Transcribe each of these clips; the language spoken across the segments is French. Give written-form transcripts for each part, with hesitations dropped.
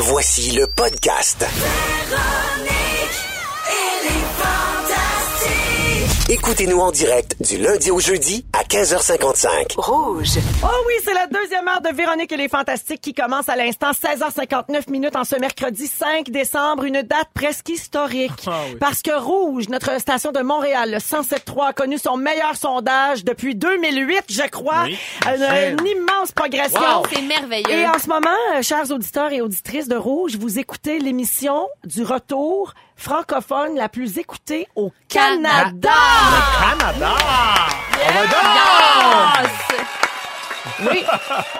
Voici le podcast. Véronique, elle est fantastique. Écoutez-nous en direct du lundi au jeudi à 15h55. Rouge. Oh oui, c'est la deuxième heure de Véronique et les Fantastiques qui commence à l'instant, 16h59 en ce mercredi 5 décembre, une date presque historique. Ah oui. Parce que Rouge, notre station de Montréal, le 107.3, a connu son meilleur sondage depuis 2008, je crois. Oui. Une immense progression. Wow. C'est merveilleux. Et en ce moment, chers auditeurs et auditrices de Rouge, vous écoutez l'émission du retour francophone la plus écoutée au Canada. Le Canada! Yeah. On va donc... Oui,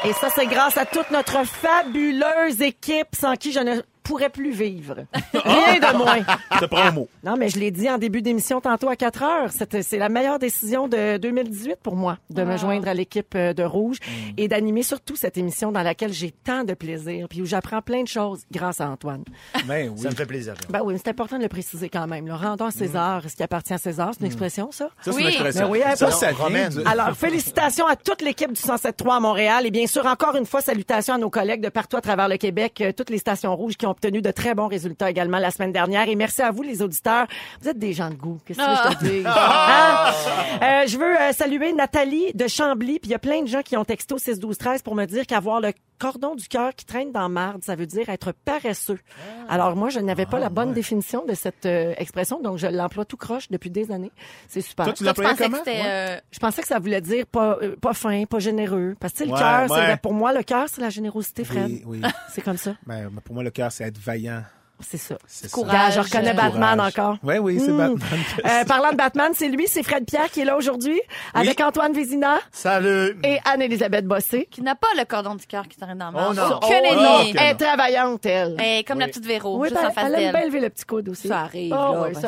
et ça, c'est grâce à toute notre fabuleuse équipe sans qui je ne pourrais plus vivre. Rien de moins. Je te prends un mot. Non, mais je l'ai dit en début d'émission tantôt à 4 heures. C'est la meilleure décision de 2018 pour moi de me joindre à l'équipe de Rouge et d'animer surtout cette émission dans laquelle j'ai tant de plaisir puis où j'apprends plein de choses grâce à Antoine. Ben oui. Ça me fait plaisir. Ben oui, mais c'est important de le préciser quand même. Rendons à César ce qui appartient à César. C'est une expression, ça? Ça, c'est une expression. Ben oui, ça vient du... Alors, félicitations à toute l'équipe du 107.3 à Montréal et bien sûr, encore une fois, salutations à nos collègues de partout à travers le Québec, toutes les stations rouges qui ont obtenu de très bons résultats également la semaine dernière. Et merci à vous, les auditeurs. Vous êtes des gens de goût. Qu'est-ce que je te dis? Hein? Je veux saluer Nathalie de Chambly. Puis il y a plein de gens qui ont texté au 6-12-13 pour me dire qu'avoir le cordon du cœur qui traîne dans marde, ça veut dire être paresseux. Alors moi, je n'avais pas la bonne définition de cette expression, donc je l'emploie tout croche depuis des années. C'est super. Toi, tu l'employais comment? Je pensais que ça voulait dire pas fin, pas généreux. Parce que le cœur, pour moi, le cœur, c'est la générosité, Fred. Oui. C'est comme ça. Ben, pour moi, le cœur, c'est être vaillant. C'est ça. C'est courage. Ça. Je reconnais Batman encore. Oui, c'est Batman. Parlant de Batman, c'est lui, c'est Fred Pierre qui est là aujourd'hui avec Antoine Vézina. Salut. Et Anne-Élisabeth Bossé. Qui n'a pas le cordon du cœur qui traîne dans le marge. Elle est travaillante, elle. Et comme la petite Véro. Oui, juste en face d'elle. Elle aime bien lever le petit coude aussi. Ça arrive.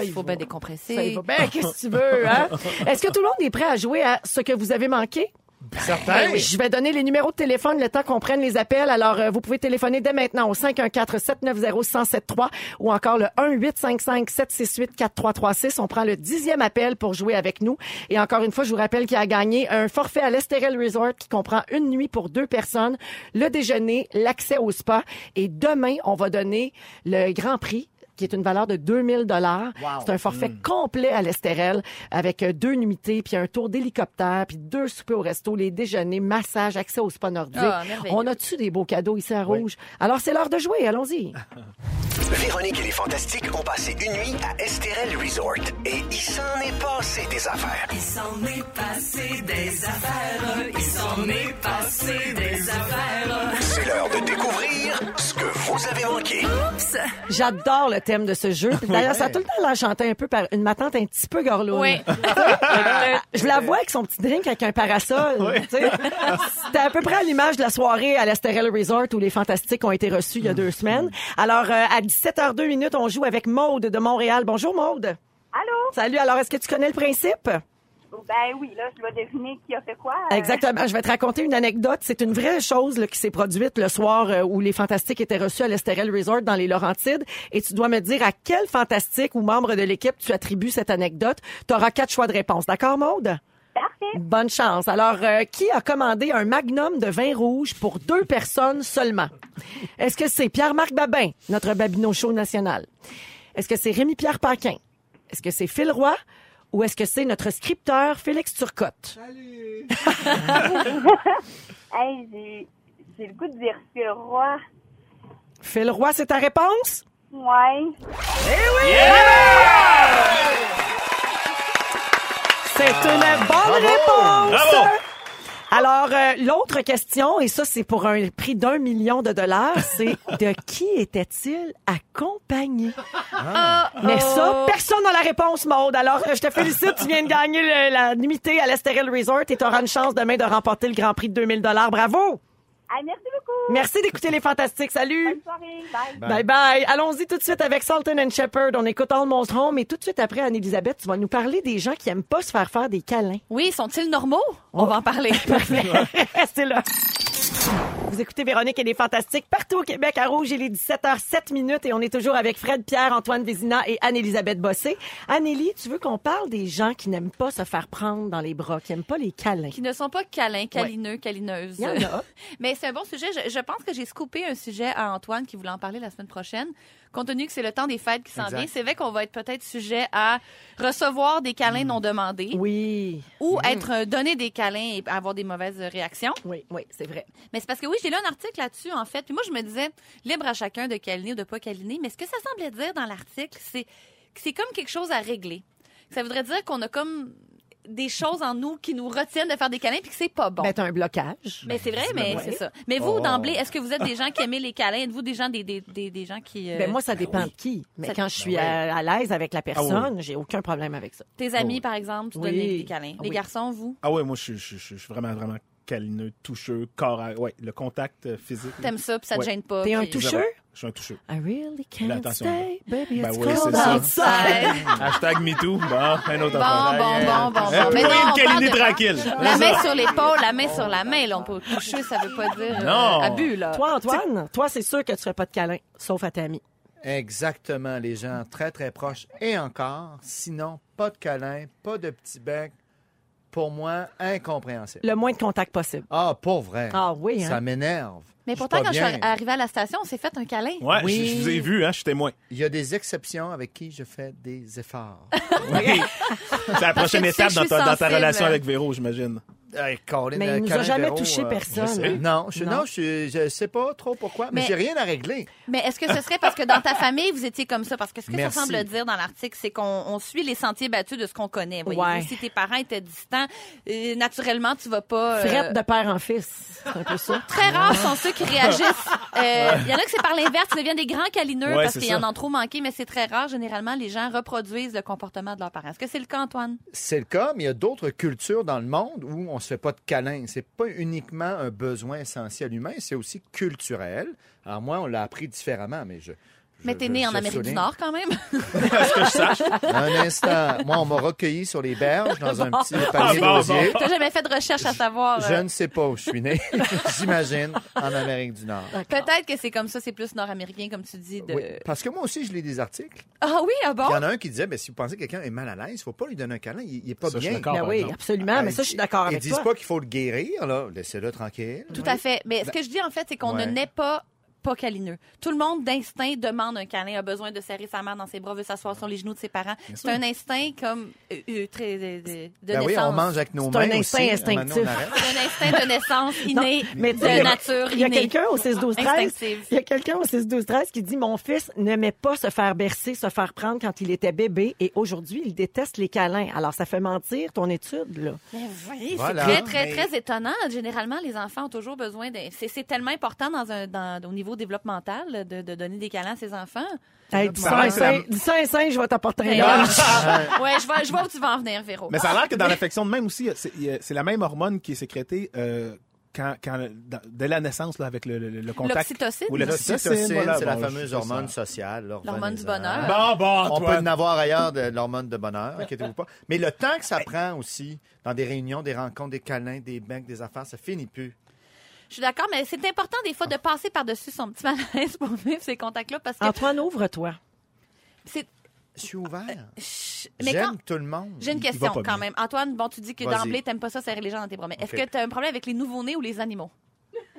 Il faut bien décompresser. Ça y va. Ben, qu'est-ce que tu veux, hein? Est-ce que tout le monde est prêt à jouer à ce que vous avez manqué? Ben, je vais donner les numéros de téléphone le temps qu'on prenne les appels. Alors, vous pouvez téléphoner dès maintenant au 514-790-1073 ou encore le 1-855-768-4336. On prend le 10e appel pour jouer avec nous. Et encore une fois, je vous rappelle qu'il a gagné un forfait à l'Estérel Resort qui comprend une nuit pour 2 personnes, le déjeuner, l'accès au spa. Et demain, on va donner le grand prix qui est une valeur de 2000$. Wow. C'est un forfait complet à l'Estérel avec 2 nuitées, puis un tour d'hélicoptère, puis 2 soupers au resto, les déjeuners, massage, accès au spa nordique. Oh, on a-tu des beaux cadeaux ici à Rouge? Alors, c'est l'heure de jouer. Allons-y. Véronique et les Fantastiques ont passé une nuit à Estérel Resort et il s'en est passé des affaires. Il s'en est passé des affaires. Il s'en est passé des affaires. C'est l'heure de découvrir ce que vous avez manqué. Oups! J'adore le thème de ce jeu. Puis d'ailleurs, ça a tout le temps l'air chanté un peu par une ma tante un petit peu gorloune. Oui. Je la vois avec son petit drink avec un parasol. Oui. C'était à peu près à l'image de la soirée à l'Estérel Resort où les Fantastiques ont été reçus il y a 2 semaines. Alors, à 17h02, on joue avec Maude de Montréal. Bonjour, Maude. Allô? Salut. Alors, est-ce que tu connais le principe? Ben oui, là, je vais deviner qui a fait quoi. Exactement. Je vais te raconter une anecdote. C'est une vraie chose là, qui s'est produite le soir où les Fantastiques étaient reçus à l'Estérel Resort dans les Laurentides. Et tu dois me dire à quel Fantastique ou membre de l'équipe tu attribues cette anecdote. Tu auras 4 choix de réponse. D'accord, Maude? Parfait. Bonne chance. Alors, qui a commandé un magnum de vin rouge pour 2 personnes seulement? Est-ce que c'est Pierre-Marc Babin, notre Babineau Show national? Est-ce que c'est Rémi-Pierre Paquin? Est-ce que c'est Phil Roy? Ou est-ce que c'est notre scripteur Félix Turcotte? Salut! Hey, j'ai le goût de dire Phil Roy. Phil Roy, c'est ta réponse? Ouais. Eh oui! Yeah! C'est une bonne réponse! Bravo! Alors, l'autre question, et ça, c'est pour un prix d'$1 million, c'est de qui était-il accompagné? Mais ça, personne n'a la réponse, Maude. Alors, je te félicite, tu viens de gagner la nuitée à l'Estérel Resort et tu auras une chance demain de remporter le grand prix de 2000$. Bravo! Ah, merci beaucoup. Merci d'écouter les Fantastiques. Salut. Bonne soirée. Bye. Bye bye. Allons-y tout de suite avec Sultan and Shepherd. On écoute Almost Home. Mais tout de suite après, Anne-Élisabeth, tu vas nous parler des gens qui n'aiment pas se faire des câlins. Oui, sont-ils normaux? On va en parler. Parfait. Restez là. Vous écoutez Véronique et les Fantastiques partout au Québec à Rouge. Il est 17h07 et on est toujours avec Fred Pierre, Antoine Vézina et Anne-Élisabeth Bossé. Annélie, tu veux qu'on parle des gens qui n'aiment pas se faire prendre dans les bras, qui n'aiment pas les câlins? Qui ne sont pas câlins, câlineux, câlineuses. Il y en a. Mais c'est un bon sujet. Je pense que j'ai scoopé un sujet à Antoine qui voulait en parler la semaine prochaine. Compte tenu que c'est le temps des fêtes qui s'en vient, c'est vrai qu'on va être peut-être sujet à recevoir des câlins non demandés. Oui. Ou être donné des câlins et avoir des mauvaises réactions. Oui, oui, c'est vrai. Mais c'est parce que oui, j'ai lu un article là-dessus, en fait. Puis moi, je me disais, libre à chacun de câliner ou de ne pas câliner. Mais ce que ça semblait dire dans l'article, c'est que c'est comme quelque chose à régler. Ça voudrait dire qu'on a comme des choses en nous qui nous retiennent de faire des câlins puis que c'est pas bon. Mettre un blocage. Mais c'est vrai, mais c'est ça. Mais vous, d'emblée, est-ce que vous êtes des gens qui aiment les câlins? Êtes-vous des gens, des gens qui... Ben moi, ça dépend de qui. Mais quand je suis à l'aise avec la personne, j'ai aucun problème avec ça. Tes amis, par exemple, tu donnes des câlins. Les garçons, vous? Ah oui, moi, je suis vraiment, vraiment câlineux, toucheux, corps à... Ouais, le contact physique. T'aimes ça puis ça te gêne pas. T'es un toucheux? Je suis un toucheux. I really can't stay, baby, it's cold outside. Hashtag MeToo. Bon, un autre bon. Mais non, on parle de... tranquille. La main sur l'épaule, la main sur la main. Là, on peut toucher, ça veut pas dire abus. Là. Toi, Antoine, toi, c'est sûr que tu ferais pas de câlin, sauf à ta amie. Exactement, les gens très, très proches. Et encore, sinon, pas de câlin, pas de petit bec. Pour moi, incompréhensible. Le moins de contact possible. Ah, pour vrai. Ah oui, hein? Ça m'énerve. Mais pourtant, quand je suis arrivée à la station, on s'est fait un câlin. Ouais, oui, je vous ai vu, hein, je suis témoin. Il y a des exceptions avec qui je fais des efforts. Oui. C'est la prochaine étape dans ta relation avec Véro, j'imagine. Hey, Colin, mais il nous a jamais touché personne. Je sais pas trop pourquoi, mais j'ai rien à régler. Mais est-ce que ce serait parce que dans ta famille, vous étiez comme ça? Parce que ce que ça semble dire dans l'article, c'est qu'on suit les sentiers battus de ce qu'on connaît. Voyez, si tes parents étaient distants, naturellement, tu vas pas... Frette de père en fils, c'est un peu ça. Très rares sont ceux qui réagissent. Il y en a que c'est par l'inverse, ils deviennent des grands câlineux parce qu'ils en ont trop manqué, mais c'est très rare. Généralement, les gens reproduisent le comportement de leurs parents. Est-ce que c'est le cas, Antoine? C'est le cas, mais il y a d'autres cultures dans le monde où on ne se fait pas de câlin. C'est pas uniquement un besoin essentiel humain, c'est aussi culturel. Alors moi, on l'a appris différemment, mais mais t'es né en Amérique du Nord, quand même. Est-ce que je sache? Un instant. Moi, on m'a recueilli sur les berges dans un petit panier d'osier. T'as jamais fait de recherche à savoir? Je ne sais pas où je suis né. J'imagine en Amérique du Nord. Peut-être que c'est comme ça, c'est plus nord-américain, comme tu dis. Oui, parce que moi aussi, je lis des articles. Ah oui, ah bon? Il y en a un qui disait, si vous pensez que quelqu'un est mal à l'aise, il ne faut pas lui donner un câlin, il n'est pas bien. Ben oui, absolument, mais ça, je suis d'accord avec toi. Ils disent pas qu'il faut le guérir, là. Laissez-le tranquille. Tout à fait. Mais ce que je dis, en fait, c'est qu'on ne naît pas câlineux. Tout le monde d'instinct demande un câlin, a besoin de serrer sa mère dans ses bras, veut s'asseoir sur les genoux de ses parents. C'est un instinct comme très de naissance. Oui, on mange avec nos mains. C'est un instinct instinctif. C'est un instinct de naissance inné, de nature innée. Il y a quelqu'un au 6-12-13. Il y a quelqu'un au 6-12-13 qui dit mon fils n'aimait pas se faire bercer, se faire prendre quand il était bébé et aujourd'hui il déteste les câlins. Alors ça fait mentir ton étude là. Mais oui, c'est très étonnant. Généralement les enfants ont toujours besoin de... c'est tellement important au niveau développemental de donner des câlins à ses enfants. Hey, dis ça je vais t'apporter un lunch. Ouais, je vois où tu vas en venir, Véro. Mais ça a l'air que dans l'affection de même aussi, c'est la même hormone qui est sécrétée dès la naissance là, avec le contact. L'oxytocine. Oui, l'oxytocine, voilà, c'est la fameuse hormone sociale. L'hormone du bonheur. On peut en avoir ailleurs de l'hormone de bonheur, inquiétez-vous pas. Mais le temps que ça prend aussi, dans des réunions, des rencontres, des câlins, des banques, des affaires, ça finit plus. Je suis d'accord, mais c'est important des fois de passer par-dessus son petit malaise pour vivre ces contacts-là parce que... Antoine, ouvre-toi. Je suis ouvert. J'aime tout le monde. J'ai une question quand même. Antoine, tu dis que d'emblée, t'aimes pas ça serrer les gens dans tes bras. Mais est-ce que t'as un problème avec les nouveau-nés ou les animaux?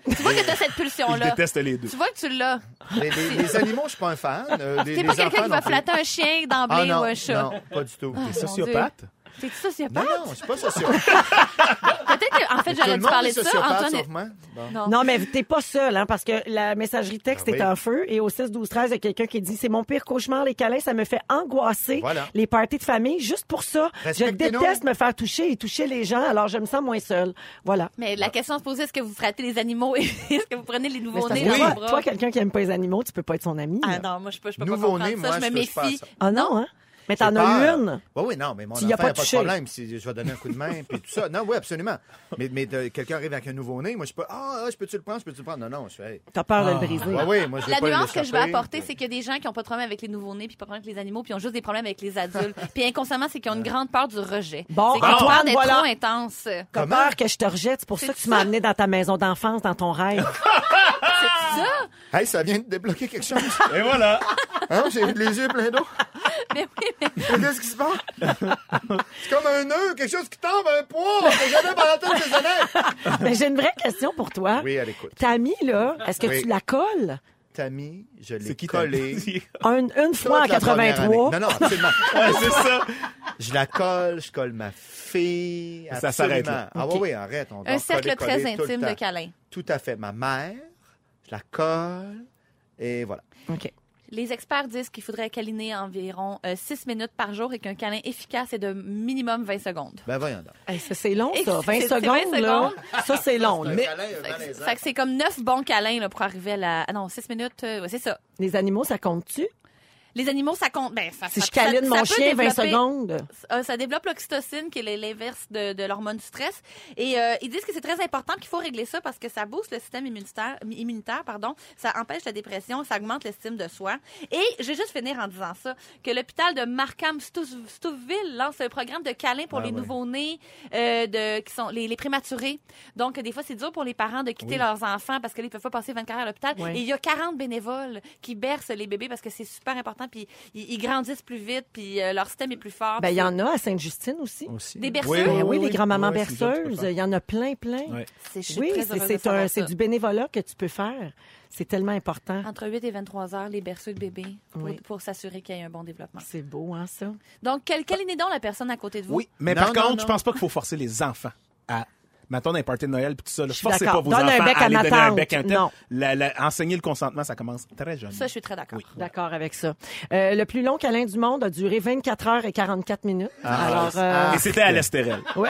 Tu vois que t'as cette pulsion-là. Je déteste les deux. Tu vois que tu l'as. Les animaux, je suis pas un fan. T'es pas quelqu'un qui va flatter un chien d'emblée ou un chat. Non, pas du tout. T'es sociopathe? T'es-tu sociopathe? Non, je suis pas sociopathe. Peut-être qu'en fait, j'aurais dû parler de ça. Antoine non, mais t'es pas seul, hein, parce que la messagerie texte est en feu. Et au 6-12-13, il y a quelqu'un qui dit « C'est mon pire cauchemar, les câlins, ça me fait angoisser. Voilà. Les parties de famille, juste pour ça. Je déteste me faire toucher et toucher les gens, alors je me sens moins seule. » Voilà. Mais la question se posait, est-ce que vous frattez les animaux et est-ce que vous prenez les nouveaux-nés dans les bras? Toi, quelqu'un qui aime pas les animaux, tu peux pas être son ami. Ah non, moi, je peux pas comprendre ça. Je me méfie. Ah non, hein? Mais t'en as une? Oui, oui, non, mais mon enfant n'a pas de problème. Si je vais donner un coup de main, puis tout ça. Non, oui, absolument. Mais quelqu'un arrive avec un nouveau-né, moi, je peux. Ah, je peux-tu le prendre? Je peux-tu le prendre? Non, non, je fais. T'as peur de le briser. Ah, oui, moi, je la nuance que je vais apporter, c'est qu'il y a des gens qui n'ont pas de problème avec les nouveau-nés, puis pas de problème avec les animaux, puis ont juste des problèmes avec les adultes. Puis inconsciemment, c'est qu'ils ont une grande peur du rejet. Bon, Antoine, voilà. Trop intense. Comme peur que je te rejette, c'est pour ça que tu m'as amené dans ta maison d'enfance, dans ton rêve. C'est ça? Hey, ça vient de débloquer quelque chose. Et voilà. Hein, j'ai les yeux pleins d'eau. Mais oui, mais... Qu'est-ce qui se passe? C'est comme un nœud, quelque chose qui tombe, un poids. J'ai jamais par la tête des années. Mais j'ai une vraie question pour toi. Oui, à l'écoute. Tammy, là, est-ce que tu la colles? Tammy, je l'ai collée. Une fois en 83. Non, non, absolument. Ouais, c'est ça. Je la colle, je colle ma fille. Absolument. Ça s'arrête là. Ah oui, oui, arrête. On un cercle très intime de câlin. Tout à fait. Ma mère, je la colle et voilà. OK. Les experts disent qu'il faudrait câliner environ 6 minutes par jour et qu'un câlin efficace est de minimum 20 secondes. Ben voyons donc. Hey, ça, c'est long, ça. 20 secondes, là. Ça, c'est long. Mais... ça que c'est comme 9 bons câlins là, pour arriver à la... Ah non, 6 minutes, ouais, c'est ça. Les animaux, ça compte-tu? Les animaux, ça compte. Ben, ça, si je câline mon chien 20 secondes. Ça développe l'oxytocine, qui est l'inverse de l'hormone du stress. Et ils disent que c'est très important, qu'il faut régler ça parce que ça booste le système immunitaire, ça empêche la dépression, ça augmente l'estime de soi. Et je vais juste finir en disant ça, que l'hôpital de Markham-Stouffville lance un programme de câlin pour les nouveau-nés, qui sont les prématurés. Donc, des fois, c'est dur pour les parents de quitter leurs enfants parce qu'ils ne peuvent pas passer 24 heures à l'hôpital. Oui. Et il y a 40 bénévoles qui bercent les bébés parce que c'est super important. Puis ils grandissent plus vite, puis leur système est plus fort. Ben, il y en a à Sainte-Justine aussi. Des berceuses. Oui, les grands-mamans berceuses. Il y en a plein. Oui, c'est du bénévolat que tu peux faire. C'est tellement important. Entre 8 et 23 heures, les berceuses de bébé pour s'assurer qu'il y ait un bon développement. C'est beau, hein, ça? Donc, câlinez donc la personne à côté de vous. Oui, mais par contre, je pense pas qu'il faut forcer les enfants à... Maintenant, on a un party de Noël puis tout ça. Forcez pas vos enfants à aller donner un bec à tante. Enseigner le consentement, ça commence très jeune. Ça, je suis très d'accord. Oui. D'accord avec ça. Le plus long câlin du monde a duré 24 heures et 44 minutes. Ah, alors, et c'était à l'Estérel. Oui.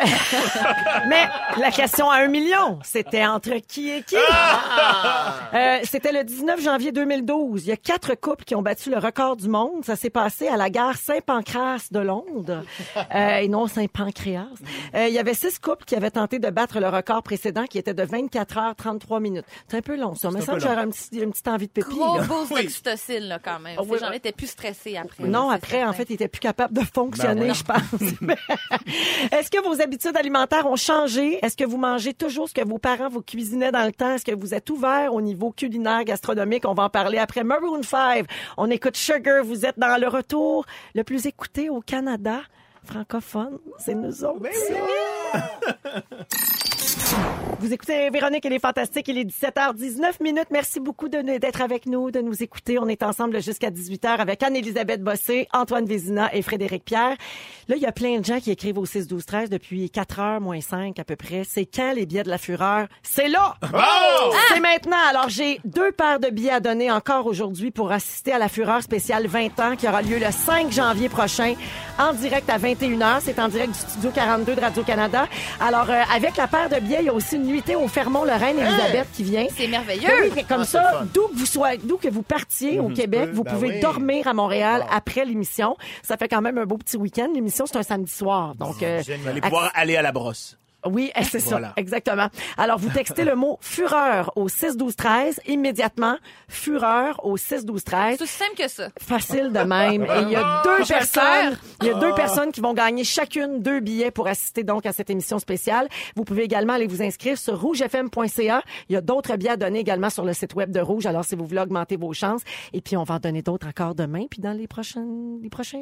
Mais la question à 1 million, c'était entre qui et qui? C'était le 19 janvier 2012. Il y a 4 couples qui ont battu le record du monde. Ça s'est passé à la gare Saint-Pancras de Londres. Et non Saint-Pancréas. Il y avait 6 couples qui avaient tenté de battre le record précédent qui était de 24 heures 33 minutes. C'est un peu long, ça. Mais ça, j'aurais une petite envie de pipi. Gros boost d'oxytocine, là, quand même. Ces gens-là étaient plus stressés après. Non, après, en fait, ils étaient plus capables de fonctionner, je pense. Est-ce que vos habitudes alimentaires ont changé? Est-ce que vous mangez toujours ce que vos parents vous cuisinaient dans le temps? Est-ce que vous êtes ouvert au niveau culinaire, gastronomique? On va en parler après. Maroon 5, on écoute Sugar. Vous êtes dans le retour le plus écouté au Canada. Francophone, c'est nous autres. Vous écoutez Véronique, elle est fantastique. Il est 17h19. Merci beaucoup d'être avec nous, de nous écouter. On est ensemble jusqu'à 18h avec Anne-Élisabeth Bossé, Antoine Vézina et Frédéric Pierre. Là, il y a plein de gens qui écrivent au 6-12-13 depuis 4h-5 à peu près. C'est quand les billets de la fureur? C'est là! Oh! C'est maintenant! Alors, j'ai 2 paires de billets à donner encore aujourd'hui pour assister à la fureur spéciale 20 ans qui aura lieu le 5 janvier prochain en direct à 21h. C'est en direct du Studio 42 de Radio-Canada. Alors, avec la paire de billets, il y a aussi une nuitée au Fairmont Reine Élisabeth qui vient. C'est merveilleux. Oui, comme ça, d'où que vous partiez au Québec, vous pouvez dormir à Montréal après l'émission. Ça fait quand même un beau petit week-end. L'émission, c'est un samedi soir. Donc, vous allez pouvoir aller à la brosse. Oui, c'est ça, exactement. Alors, vous textez le mot « fureur » au 6-12-13, immédiatement. « Fureur » au 6-12-13. C'est aussi simple que ça. Facile de même. Et il y a 2 personnes qui vont gagner chacune 2 billets pour assister donc à cette émission spéciale. Vous pouvez également aller vous inscrire sur rougefm.ca. Il y a d'autres billets à donner également sur le site web de Rouge. Alors, si vous voulez augmenter vos chances. Et puis, on va en donner d'autres encore demain, puis dans les prochains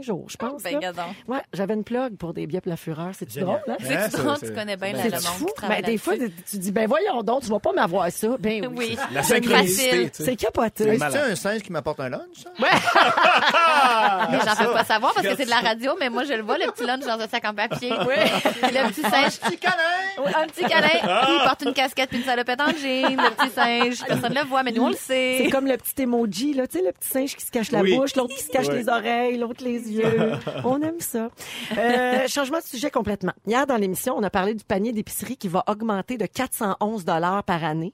jours, je pense. Ben, ouais, j'avais une plug pour des billets pour la fureur. C'est-tu drôle, hein? C'est-tu drôle, tu connais bien. C'est fou. Ben, des fois, tu dis, ben voyons donc, tu vas pas m'avoir ça. Ben oui. La synchronicité. C'est capoté. Est-ce un singe qui m'apporte un lunch? Oui. Mais j'en fais pas savoir parce que c'est de la radio, mais moi, je le vois, le petit lunch dans un sac en papier. Oui. Le petit singe. Un petit câlin. Un petit câlin. Il porte une casquette et une salopette en jean. Le petit singe. Personne le voit, mais nous, on le sait. C'est comme le petit emoji, là. Tu sais, le petit singe qui se cache la bouche, l'autre qui se cache les oreilles, l'autre les yeux. On aime ça. Changement de sujet complètement. Hier, dans l'émission, on a parlé du panier panier d'épicerie qui va augmenter de 411 $ par année.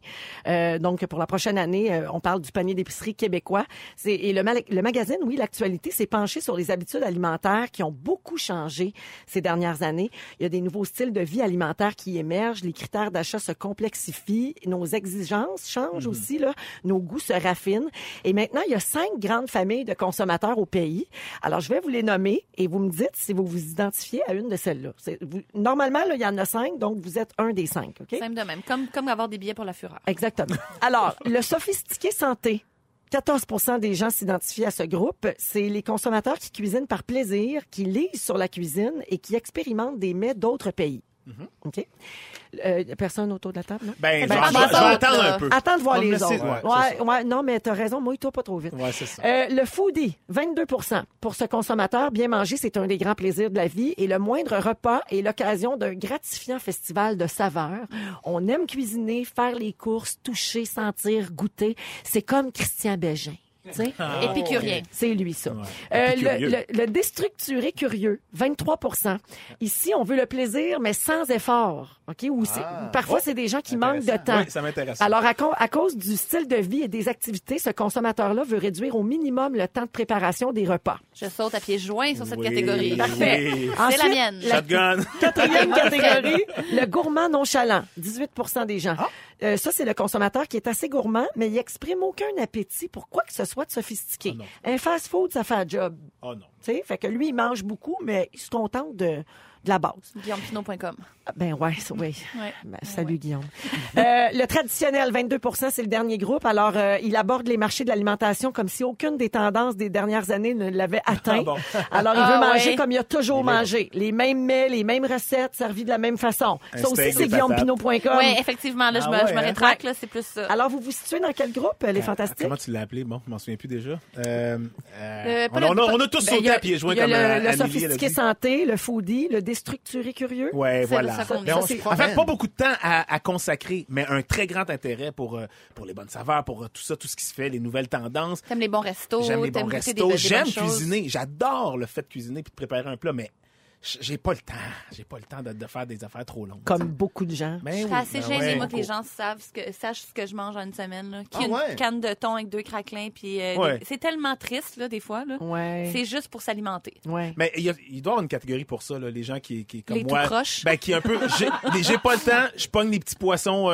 Donc, pour la prochaine année, on parle du panier d'épicerie québécois. Et le magazine, oui, l'actualité, s'est penché sur les habitudes alimentaires qui ont beaucoup changé ces dernières années. Il y a des nouveaux styles de vie alimentaires qui émergent. Les critères d'achat se complexifient. Nos exigences changent aussi, là. Nos goûts se raffinent. Et maintenant, il y a 5 grandes familles de consommateurs au pays. Alors, je vais vous les nommer et vous me dites si vous vous identifiez à une de celles-là. Normalement, là, il y en a 5, donc vous êtes un des 5. Okay? Simple de même, comme avoir des billets pour la fureur. Exactement. Alors, le sophistiqué santé. 14% des gens s'identifient à ce groupe. C'est les consommateurs qui cuisinent par plaisir, qui lisent sur la cuisine et qui expérimentent des mets d'autres pays. Mm-hmm. OK. Personne autour de la table, non? Je vais attendre un peu. Attends de voir les autres. Ouais, non, mais t'as raison, mouille-toi pas trop vite. Ouais, c'est ça. Le foodie, 22%. Pour ce consommateur, bien manger, c'est un des grands plaisirs de la vie et le moindre repas est l'occasion d'un gratifiant festival de saveurs. On aime cuisiner, faire les courses, toucher, sentir, goûter. C'est comme Christian Bégin. Épicurien. C'est lui, ça. Ouais. Le déstructuré curieux, 23%. Ici, on veut le plaisir, mais sans effort. Okay? Parfois, c'est des gens qui manquent de temps. Oui, ça m'intéresse. Alors, à cause du style de vie et des activités, ce consommateur-là veut réduire au minimum le temps de préparation des repas. Je saute à pieds joints sur cette catégorie. Parfait. Oui. Ensuite, c'est la mienne. Shotgun. Quatrième catégorie, le gourmand nonchalant, 18% des gens. Ah. Ça, c'est le consommateur qui est assez gourmand, mais il n'exprime aucun appétit pour quoi que ce soit de sophistiqué. Oh, un fast-food, ça fait un job. Oh non. Tu sais, fait que lui, il mange beaucoup, mais il se contente de la base. GuillaumePinon.com. Ben oui. Ben, salut, ouais. Guillaume. Le traditionnel, 22%, c'est le dernier groupe. Alors, il aborde les marchés de l'alimentation comme si aucune des tendances des dernières années ne l'avait atteint. Ah bon. Alors, il veut manger comme il a toujours mangé. Les mêmes mets, les mêmes recettes, servis de la même façon. Ça aussi, c'est GuillaumePinon.com. Oui, effectivement. Là, je me rétracte. Là, c'est plus ça. Alors, vous vous situez dans quel groupe, les fantastiques? Comment tu l'as appelé? Bon, je m'en souviens plus déjà. On a tous sauté à pieds joints comme le sophistiqué santé, le foodie, le déstructuré curieux. Oui, voilà. En fait, pas beaucoup de temps à consacrer, mais un très grand intérêt pour les bonnes saveurs, pour tout ça, tout ce qui se fait, les nouvelles tendances. T'aimes les bons restos. J'aime les bons restos. J'aime cuisiner. Choses. J'adore le fait de cuisiner puis de préparer un plat, mais j'ai pas le temps de faire des affaires trop longes. Comme beaucoup de gens. Je suis assez gênée, moi, que les gens sachent ce que je mange en une semaine. Là. Une canne de thon avec 2 craquelins. Puis, c'est tellement triste, là, des fois. Là. Ouais. C'est juste pour s'alimenter. Ouais. Mais il doit y avoir une catégorie pour ça, là, les gens qui comme les moi. Les tout proches. Ben, qui un peu... j'ai pas le temps, je pogne des petits poissons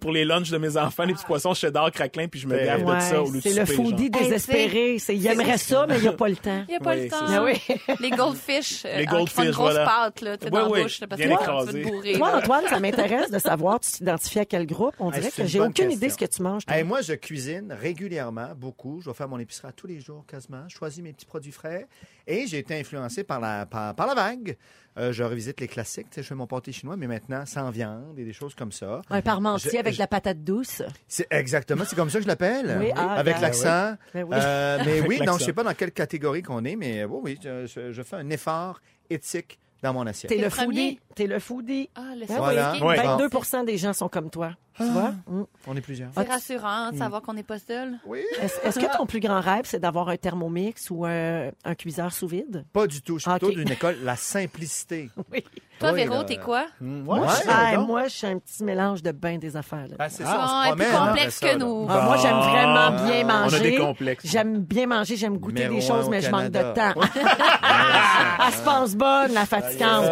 pour les lunchs de mes enfants, les petits poissons cheddar, craquelins, puis je me gave de ça au lieu de souper. C'est le foodie désespéré. Il aimerait ça, mais il n'y a pas le temps. Il n'y a pas le temps. Les goldfish. Une grosse pâte, là, tu sais, dans la bouche, là, parce que tu veux te bourrer. Toi, Antoine, ça m'intéresse de savoir, tu t'identifies à quel groupe? On dirait que j'ai aucune idée de ce que tu manges. Moi, je cuisine régulièrement, beaucoup. Je vais faire mon épicerie à tous les jours, quasiment. Je choisis mes petits produits frais. Et j'ai été influencé par la vague. Je revisite les classiques. Je fais mon pâté chinois, mais maintenant, sans viande et des choses comme ça. Un parmentier avec de la patate douce. Exactement, c'est comme ça que je l'appelle. Oui, avec l'accent. Mais oui, donc je ne sais pas dans quelle catégorie qu'on est, mais oui, je fais un effort éthique dans mon assiette. T'es le foodie. Ah, le voilà. 22% des gens sont comme toi. Tu vois? On est plusieurs. C'est rassurant de savoir qu'on n'est pas seul. Oui. Est-ce que ton plus grand rêve, c'est d'avoir un thermomix ou un cuiseur sous vide? Pas du tout. Je suis plutôt d'une école, la simplicité. Oui. Toi, Véro, t'es quoi? Moi, je suis un petit mélange de bain des affaires. Là. Ah, c'est ça, on se promène. Plus complexe que nous. Moi, j'aime vraiment bien manger. On a des complexes. J'aime bien manger, j'aime goûter des choses, mais je manque de temps. Elle se pense bonne, la fatigante.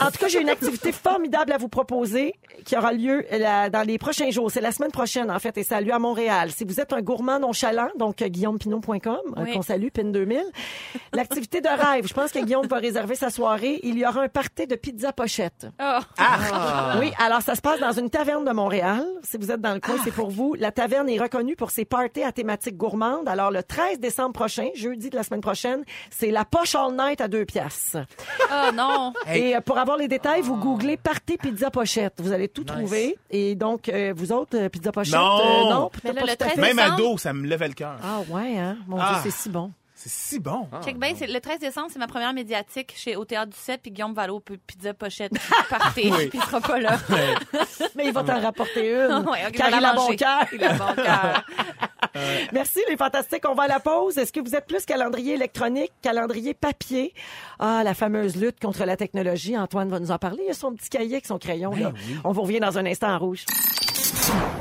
En tout cas, j'ai une activité formidable à vous proposer qui aura lieu dans les prochains jours. C'est la semaine prochaine, en fait, et ça a lieu à Montréal. Si vous êtes un gourmand nonchalant, donc GuillaumePinon.com, qu'on salue, PIN2000, l'activité de rêve, je pense que Guillaume va réserver sa soirée. Il y aura un party de pizza pochette. Oh. Ah. Oui, alors ça se passe dans une taverne de Montréal. Si vous êtes dans le coin, c'est pour vous. La taverne est reconnue pour ses parties à thématique gourmande. Alors, le 13 décembre prochain, jeudi de la semaine prochaine, c'est la poche all night à 2$. Oh non! Et pour avoir les détails, vous googlez « Party pizza pochette ». Vous allez tout trouver. Et donc, vous autres, pizza pochette, non. Mais là, même à dos, ça me levait le cœur. Ah ouais, hein? Mon Dieu, c'est si bon. C'est si bon. Check bien, le 13 décembre, c'est ma première médiatique au Théâtre du Sept, puis Guillaume Valo peut pizza pochette, party, puis il sera pas là. Mais il va t'en rapporter une. Car il a bon cœur. Merci, les fantastiques. On va à la pause. Est-ce que vous êtes plus calendrier électronique, calendrier papier? Ah, la fameuse lutte contre la technologie. Antoine va nous en parler. Il a son petit cahier avec son crayon. Ben là. Oui. On vous revient dans un instant en rouge.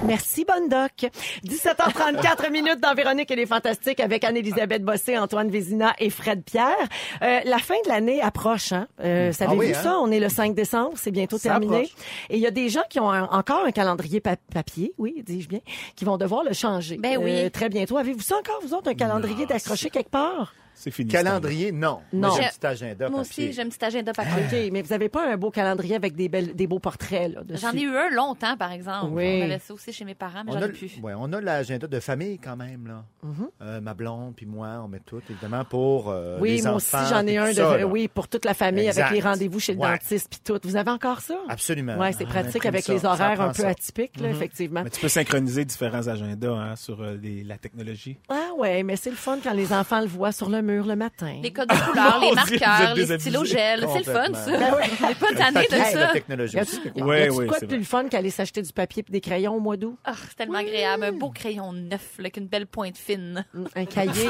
Merci, bonne doc. 17h34 minutes dans Véronique et les Fantastiques avec Anne-Élisabeth Bossé, Antoine Vézina et Fred Pierre. La fin de l'année approche, hein? Savez-vous ça? On est le 5 décembre, c'est bientôt terminé. Approche. Et il y a des gens qui ont encore un calendrier papier, oui, dis-je bien, qui vont devoir le changer. Ben oui. Très bientôt. Avez-vous ça encore, vous autres, un calendrier d'accrocher quelque part? C'est fini. Calendrier, non. Non. J'ai un petit agenda moi papier. Aussi, j'ai un petit agenda papier. OK, mais vous n'avez pas un beau calendrier avec des beaux portraits, là, dessus? J'en ai eu un longtemps, par exemple. Oui. On avait ça aussi chez mes parents, mais j'en ai plus. Oui, on a l'agenda de famille, quand même, là. Mm-hmm. Ma blonde, puis moi, on met tout, évidemment, pour les enfants. Oui, moi aussi, j'en ai un pour toute la famille, exact. Avec les rendez-vous chez le dentiste, puis tout. Vous avez encore ça? Absolument. Oui, c'est pratique avec les horaires un peu atypiques, là, effectivement. Mais tu peux synchroniser différents agendas sur la technologie. Ah oui, mais c'est le fun quand les enfants le voient sur le mur le matin. Les codes de couleurs, les marqueurs, les stylos gel. C'est le fun, ça. On n'est pas tanné de ça. Y a-tu quoi de plus fun qu'aller s'acheter du papier et des crayons au mois d'août? Oh, c'est tellement agréable. Un beau crayon neuf là, avec une belle pointe fine. Un cahier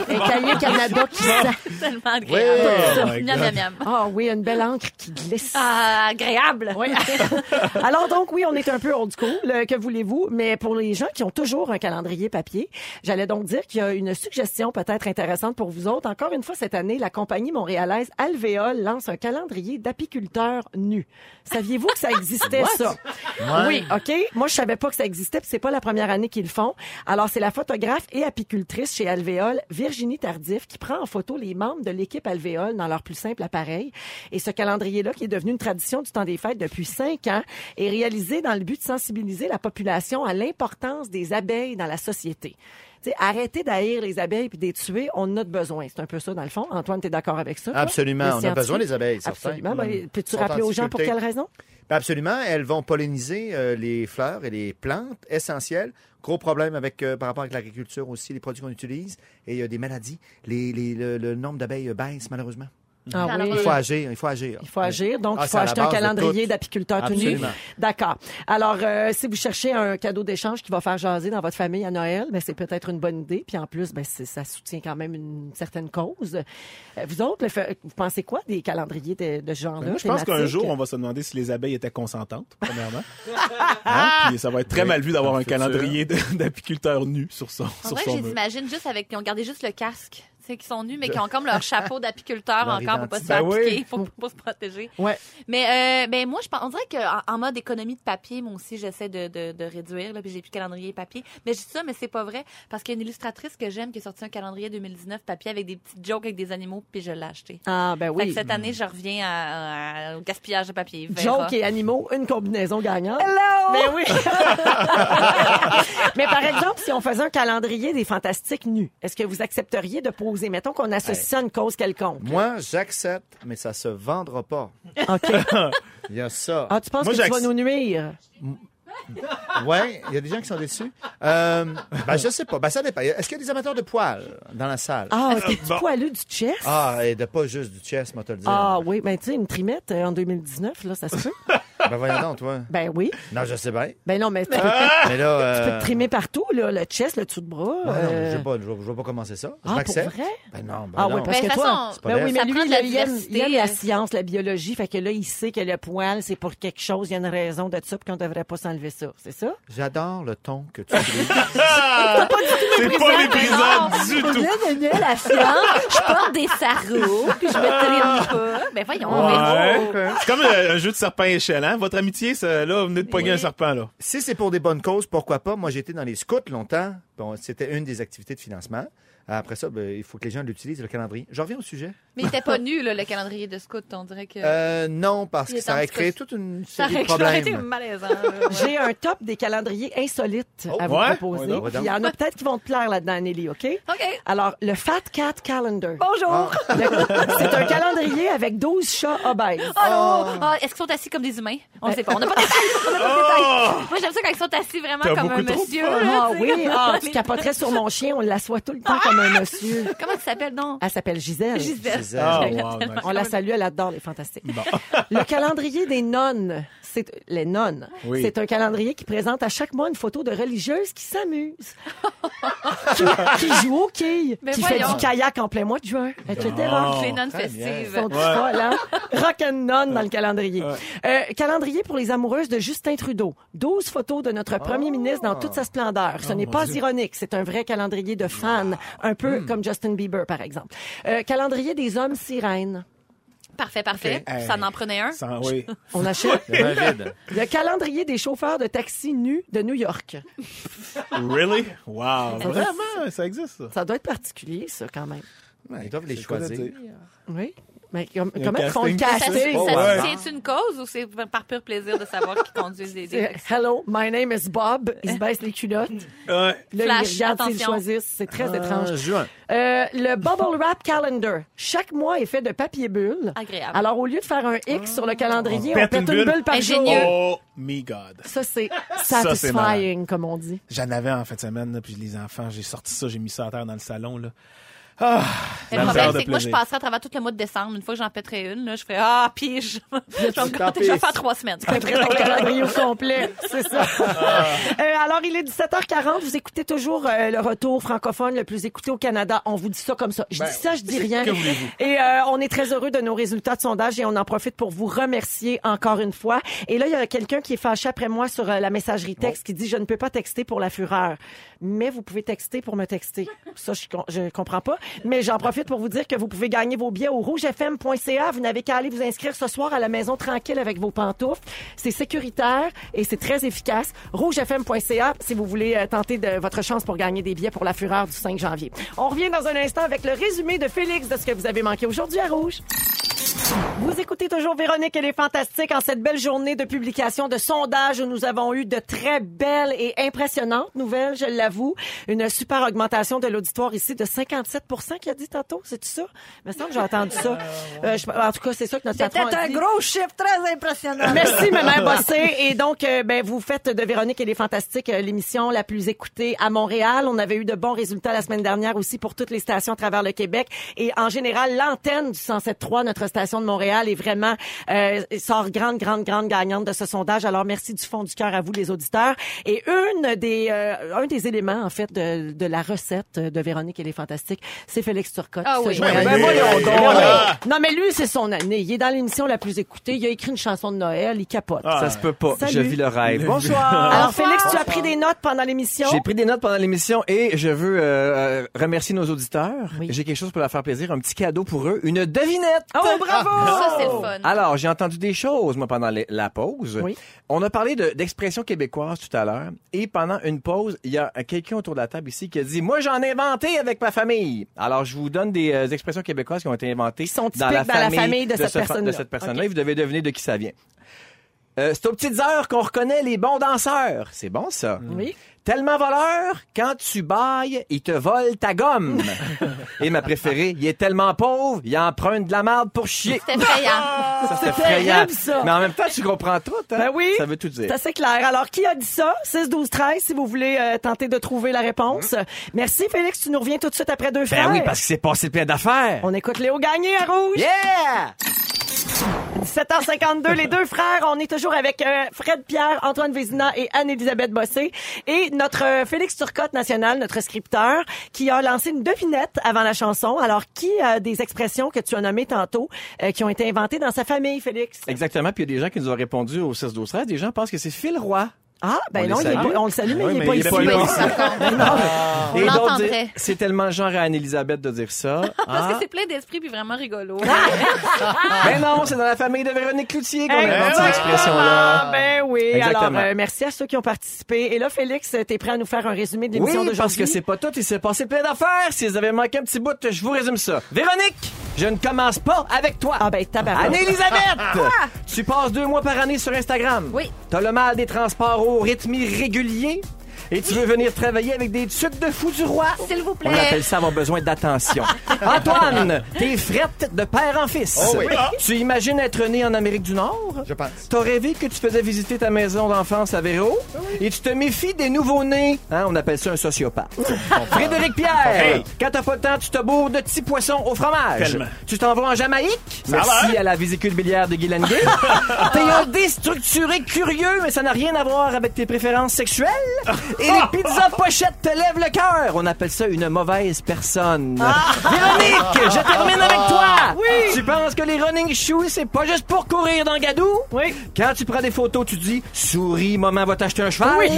Canada qui sent. Tellement agréable. Ah oui, une belle encre qui glisse. Ah, agréable. Oui. Alors donc, oui, on est un peu old school. Que voulez-vous? Mais pour les gens qui ont toujours un calendrier papier, j'allais donc dire qu'il y a une suggestion peut-être intéressante pour vous autres. Encore une fois, cette année, la compagnie montréalaise Alvéole lance un calendrier d'apiculteurs nus. Saviez-vous que ça existait, ça? Ouais. Oui, OK. Moi, je savais pas que ça existait, puis c'est pas la première année qu'ils le font. Alors, c'est la photographe et apicultrice chez Alvéole, Virginie Tardif, qui prend en photo les membres de l'équipe Alvéole dans leur plus simple appareil. Et ce calendrier-là, qui est devenu une tradition du temps des fêtes depuis 5 ans, est réalisé dans le but de sensibiliser la population à l'importance des abeilles dans la société. T'sais, arrêtez d'haïr les abeilles puis de les tuer, on en a de besoin. C'est un peu ça, dans le fond. Antoine, t'es d'accord avec ça? Absolument, on a besoin des abeilles, certains. Absolument. Ben, peux-tu rappeler aux gens pour quelles raisons? Ben absolument, elles vont polliniser les fleurs et les plantes essentielles. Gros problème avec par rapport avec l'agriculture aussi, les produits qu'on utilise. Et il y a des maladies. Le nombre d'abeilles baisse, malheureusement. Ah oui. Il faut agir. Donc, il faut acheter un calendrier d'apiculteur tout nu. D'accord. Alors, si vous cherchez un cadeau d'échange qui va faire jaser dans votre famille à Noël, ben, c'est peut-être une bonne idée. Puis en plus, ben, ça soutient quand même une certaine cause. Vous autres, vous pensez quoi des calendriers de ce genre-là? Ben, je pense qu'un jour, on va se demander si les abeilles étaient consentantes, premièrement. Puis ça va être très mal vu d'avoir un calendrier d'apiculteur nu sur son mur. En vrai, j'imagine juste avec... Ils ont gardé juste le casque. Qui sont nus, mais qui ont comme leur chapeau d'apiculteur encore pour pas se faire piquer, pour se protéger. Ouais. Mais moi, on dirait qu'en mode économie de papier, moi aussi, j'essaie de réduire, là, puis j'ai plus de calendrier papier. Mais je dis ça, mais c'est pas vrai, parce qu'il y a une illustratrice que j'aime qui a sorti un calendrier 2019 papier avec des petites jokes avec des animaux, puis je l'ai acheté. Ah, ben oui. Fait que cette année, je reviens au gaspillage de papier. Jokes et animaux, une combinaison gagnante. Hello! Mais oui! Mais par exemple, si on faisait un calendrier des fantastiques nus, est-ce que vous accepteriez de poser? Et mettons qu'on associe ça à une cause quelconque. Moi, j'accepte, mais ça se vendra pas. OK. Il y a ça. Ah, tu penses que tu vas nous nuire? Oui, il y a des gens qui sont déçus. Je sais pas. Ça dépend. Est-ce qu'il y a des amateurs de poils dans la salle? Ah, est-ce qu'il y a du poilu, du chest? Ah, et de pas juste du chest, moi, te le dire. Ah oui, ben tu sais, une trimette en 2019, là, ça se peut. Ben voyons donc, toi. Ben oui. Non, je sais bien. Ben non, mais tu peux te trimer partout, là, le chest, le dessous de bras. Ben non, je veux pas commencer ça. Je l'accepte. Pour vrai? Ben non. Ah oui, parce que toi, ben oui, mais lui, là, il aime la science, la biologie, fait que là, il sait que le poil, c'est pour quelque chose, il y a une raison de ça, puis qu'on devrait pas s'enlever ça. C'est ça? J'adore le ton que tu utilises. C'est pas méprisant du tout. Bienvenue à la science. Je porte des sarraux, puis je me trime pas. Ben voyons, on verra. C'est comme un jeu de serpent échelant. Votre amitié, ça, là, vous venez de pogner un serpent, là. Si c'est pour des bonnes causes, pourquoi pas? Moi, j'étais dans les scouts longtemps. Bon, c'était une des activités de financement. Après ça, il faut que les gens l'utilisent, le calendrier. Je reviens au sujet. Mais il n'était pas nu, là, le calendrier de scout, on dirait que... non, parce que ça aurait créé toute une série de problèmes. Ça aurait été malaisant. J'ai un top des calendriers insolites à vous proposer. Il y en a peut-être qui vont te plaire là-dedans, Nelly, OK? OK. Alors, le Fat Cat Calendar. Bonjour! Ah. C'est un calendrier avec 12 chats obèses. Est-ce qu'ils sont assis comme des humains? On ne sait pas. On n'a pas de détails. Moi, j'aime ça quand ils sont assis vraiment comme un monsieur. Ah oui, tu capoterais sur mon chien, on l'assoit tout le temps comme un monsieur. Comment tu t'appelles donc? Elle s'appelle Gisèle. Gisèle. Oh, wow, nice. On la salue, elle adore les fantastiques. Bon. Le calendrier des nonnes, oui. C'est un calendrier qui présente à chaque mois une photo de religieuses qui s'amusent, qui jouent au quilles, qui fait du kayak en plein mois de juin, etc. Oh, les nonnes festives. Sont folles, hein? Rock and nonne dans le calendrier. Ouais. Calendrier pour les amoureuses de Justin Trudeau. 12 photos de notre premier ministre dans toute sa splendeur. Ce n'est pas ironique. C'est un vrai calendrier de fans, un peu comme Justin Bieber, par exemple. Calendrier des hommes sirènes. Parfait, parfait. Okay. Ça en prenait un. Oui. On achète. Le calendrier des chauffeurs de taxi nus de New York. Really? Wow. Vraiment, ça existe, ça. Ça doit être particulier, ça, quand même. Ouais, ils doivent les choisir. Oui. Mais comment ils font le casting? C'est une cause ou c'est par pur plaisir de savoir qu'ils conduisent des taxis? Hello, my name is Bob. Ils se baissent les culottes. Là, ils regardent s'ils choisissent. C'est très étrange. Juin. Le Bubble Wrap Calendar. Chaque mois est fait de papier bulle. Agréable. Alors, au lieu de faire un X sur le calendrier, on pète une bulle par jour. Oh my God. Ça, c'est satisfying, comme on dit. J'en avais en fin de semaine, là, puis les enfants, j'ai sorti ça, j'ai mis ça à terre dans le salon, là. Ah, le problème, c'est que moi, je passerai à travers tout le mois de décembre. Une fois que j'en pèterai une, là, je ferai pige. Je vais faire 3 semaines. Tu pèterais ton calendrier au complet. C'est ça. Alors, il est 17h40. Vous écoutez toujours le retour francophone le plus écouté au Canada. On vous dit ça comme ça. Je dis ça, je dis rien. Et on est très heureux de nos résultats de sondage et on en profite pour vous remercier encore une fois. Et là, il y a quelqu'un qui est fâché après moi sur la messagerie texte qui dit « Je ne peux pas texter pour la fureur. Mais vous pouvez texter pour me texter. » Ça, je comprends pas. Mais j'en profite pour vous dire que vous pouvez gagner vos billets au rougefm.ca. Vous n'avez qu'à aller vous inscrire ce soir à la maison tranquille avec vos pantoufles. C'est sécuritaire et c'est très efficace. rougefm.ca si vous voulez tenter votre chance pour gagner des billets pour la fureur du 5 janvier. On revient dans un instant avec le résumé de Félix de ce que vous avez manqué aujourd'hui à Rouge. Vous écoutez toujours Véronique et les Fantastiques en cette belle journée de publication de sondages où nous avons eu de très belles et impressionnantes nouvelles, je l'avoue. Une super augmentation de l'auditoire ici de 57% qu'il a dit tantôt, c'est-tu ça? Il me semble que j'ai entendu ça. En tout cas, c'est ça que notre patron a dit. C'était un gros chiffre très impressionnant. Merci, Mme Bossé. Et donc, vous faites de Véronique et les Fantastiques l'émission la plus écoutée à Montréal. On avait eu de bons résultats la semaine dernière aussi pour toutes les stations à travers le Québec. Et en général, l'antenne du 107.3, notre station de Montréal est vraiment sort grande gagnante de ce sondage. Alors merci du fond du cœur à vous les auditeurs. Et un des éléments en fait de la recette de Véronique et les Fantastiques, c'est Félix Turcotte. Ah oui. Non mais lui c'est son année. Il est dans l'émission la plus écoutée. Il a écrit une chanson de Noël. Il capote. Ça se peut pas. Salut. Je vis le rêve. Bonsoir. Alors Félix, tu as pris des notes pendant l'émission. J'ai pris des notes pendant l'émission et je veux remercier nos auditeurs. Oui. J'ai quelque chose pour leur faire plaisir, un petit cadeau pour eux, une devinette. Oh, bravo! Ça, c'est le fun. Alors, j'ai entendu des choses, moi, pendant la pause. Oui. On a parlé d'expressions québécoises tout à l'heure. Et pendant une pause, il y a quelqu'un autour de la table ici qui a dit « Moi, j'en ai inventé avec ma famille ». Alors, je vous donne des expressions québécoises qui ont été inventées dans la famille de cette personne-là. Okay. Vous devez deviner de qui ça vient. C'est aux petites heures qu'on reconnaît les bons danseurs. C'est bon, ça. Oui. Tellement voleur, quand tu bailles, il te vole ta gomme. Et ma préférée, il est tellement pauvre, il emprunte de la marde pour chier. C'est effrayant. C'est effrayant. Ça. Mais en même temps, tu comprends tout. Hein? Ben oui. Ça veut tout dire. C'est assez clair. Alors, qui a dit ça? 6-12-13, si vous voulez tenter de trouver la réponse. Merci, Félix. Tu nous reviens tout de suite après 2 frères. Ben oui, parce que c'est passé plein d'affaires. On écoute Léo Gagné à Rouge. Yeah! 17h52, les 2 frères. On est toujours avec Fred Pierre, Antoine Vézina et Anne-Élisabeth Bossé. Et notre Félix Turcotte national, notre scripteur, qui a lancé une devinette avant la chanson. Alors, qui a des expressions que tu as nommées tantôt qui ont été inventées dans sa famille, Félix? Exactement. Puis il y a des gens qui nous ont répondu au 16-12-13. Des gens pensent que c'est Phil Roy. Ah, ben on non, on le salue, mais oui, il n'est pas ici. On l'entendrait. C'est tellement genre à Anne-Élisabeth de dire ça. Parce que c'est plein d'esprit puis vraiment rigolo. Ben non, c'est dans la famille de Véronique Cloutier qu'on a inventé cette expression-là. Ben oui, exactement. Alors merci à ceux qui ont participé. Et là, Félix, t'es prêt à nous faire un résumé de l'émission d'aujourd'hui? Oui, parce que c'est pas tout, il s'est passé plein d'affaires. Si vous avez manqué un petit bout, je vous résume ça. Véronique, je ne commence pas avec toi. Ah ben tabarnak. Anne-Élisabeth, tu passes 2 mois par année sur Instagram. Oui. T'as le mal des transports au rythme irrégulier. et tu veux venir travailler avec des tucs de fou du roi? S'il vous plaît. On appelle ça avoir besoin d'attention. Antoine, t'es frette de père en fils. Oh oui. Tu imagines être né en Amérique du Nord? Je pense. T'as rêvé que tu faisais visiter ta maison d'enfance à Véro? Oui. Et tu te méfies des nouveaux-nés? Hein, on appelle ça un sociopathe. Frédéric Pierre, quand t'as pas le temps, tu te bourres de petits poissons au fromage. Tellement. Tu t'en vas en Jamaïque? Merci à la vésicule biliaire de Guy Lenguet. T'es un déstructuré curieux, mais ça n'a rien à voir avec tes préférences sexuelles. Et les pizzas pochettes te lèvent le cœur. On appelle ça une mauvaise personne. Véronique, je termine avec toi. Oui. Tu penses que les running shoes, c'est pas juste pour courir dans Gadou? Oui. Quand tu prends des photos, tu dis « Souris, maman va t'acheter un cheval. » Oui.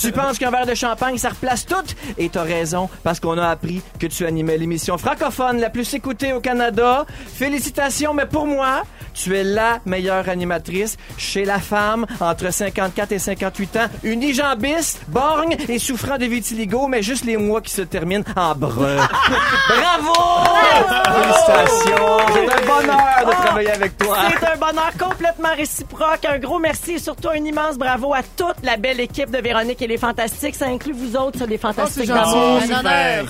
Tu penses qu'un verre de champagne, ça replace tout? Et t'as raison, parce qu'on a appris que tu animais l'émission francophone la plus écoutée au Canada. Félicitations, mais pour moi, tu es la meilleure animatrice chez la femme entre 54 et 58 ans, unijambiste, borgne et souffrant de vitiligo, mais juste les mois qui se terminent en brun. Bravo! Félicitations! C'est un bonheur de travailler avec toi. C'est un bonheur complètement réciproque. Un gros merci et surtout un immense bravo à toute la belle équipe de Véronique et les Fantastiques. Ça inclut vous autres, les Fantastiques d'amour.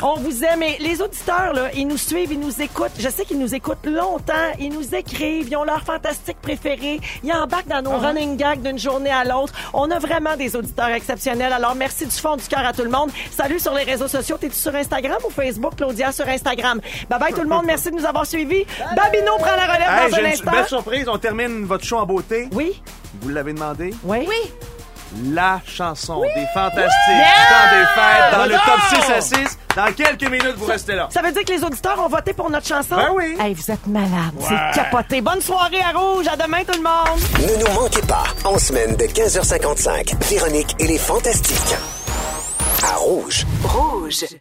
On vous aime et les auditeurs, là, ils nous suivent, ils nous écoutent. Je sais qu'ils nous écoutent longtemps. Ils nous écrivent, ils ont leur fantastique préféré. Ils embarquent dans nos running gags d'une journée à l'autre. On a vraiment des auditeurs exceptionnels. Alors, merci du fond du cœur à tout le monde. Salut sur les réseaux sociaux. T'es-tu sur Instagram ou Facebook, Claudia, sur Instagram? Bye-bye tout le monde. Merci de nous avoir suivis. Babino prend la relève dans un instant. Belle surprise. On termine votre show en beauté. Oui. Vous l'avez demandé? Oui. Oui. La chanson des Fantastiques du temps des fêtes dans le top 6 à 6. Dans quelques minutes, vous restez là. Ça veut dire que les auditeurs ont voté pour notre chanson? Ben oui. Hey, vous êtes malades. Ouais. C'est capoté. Bonne soirée à Rouge. À demain, tout le monde. Ne nous manquez pas. En semaine de 15h55, Véronique et les Fantastiques. À Rouge. Rouge.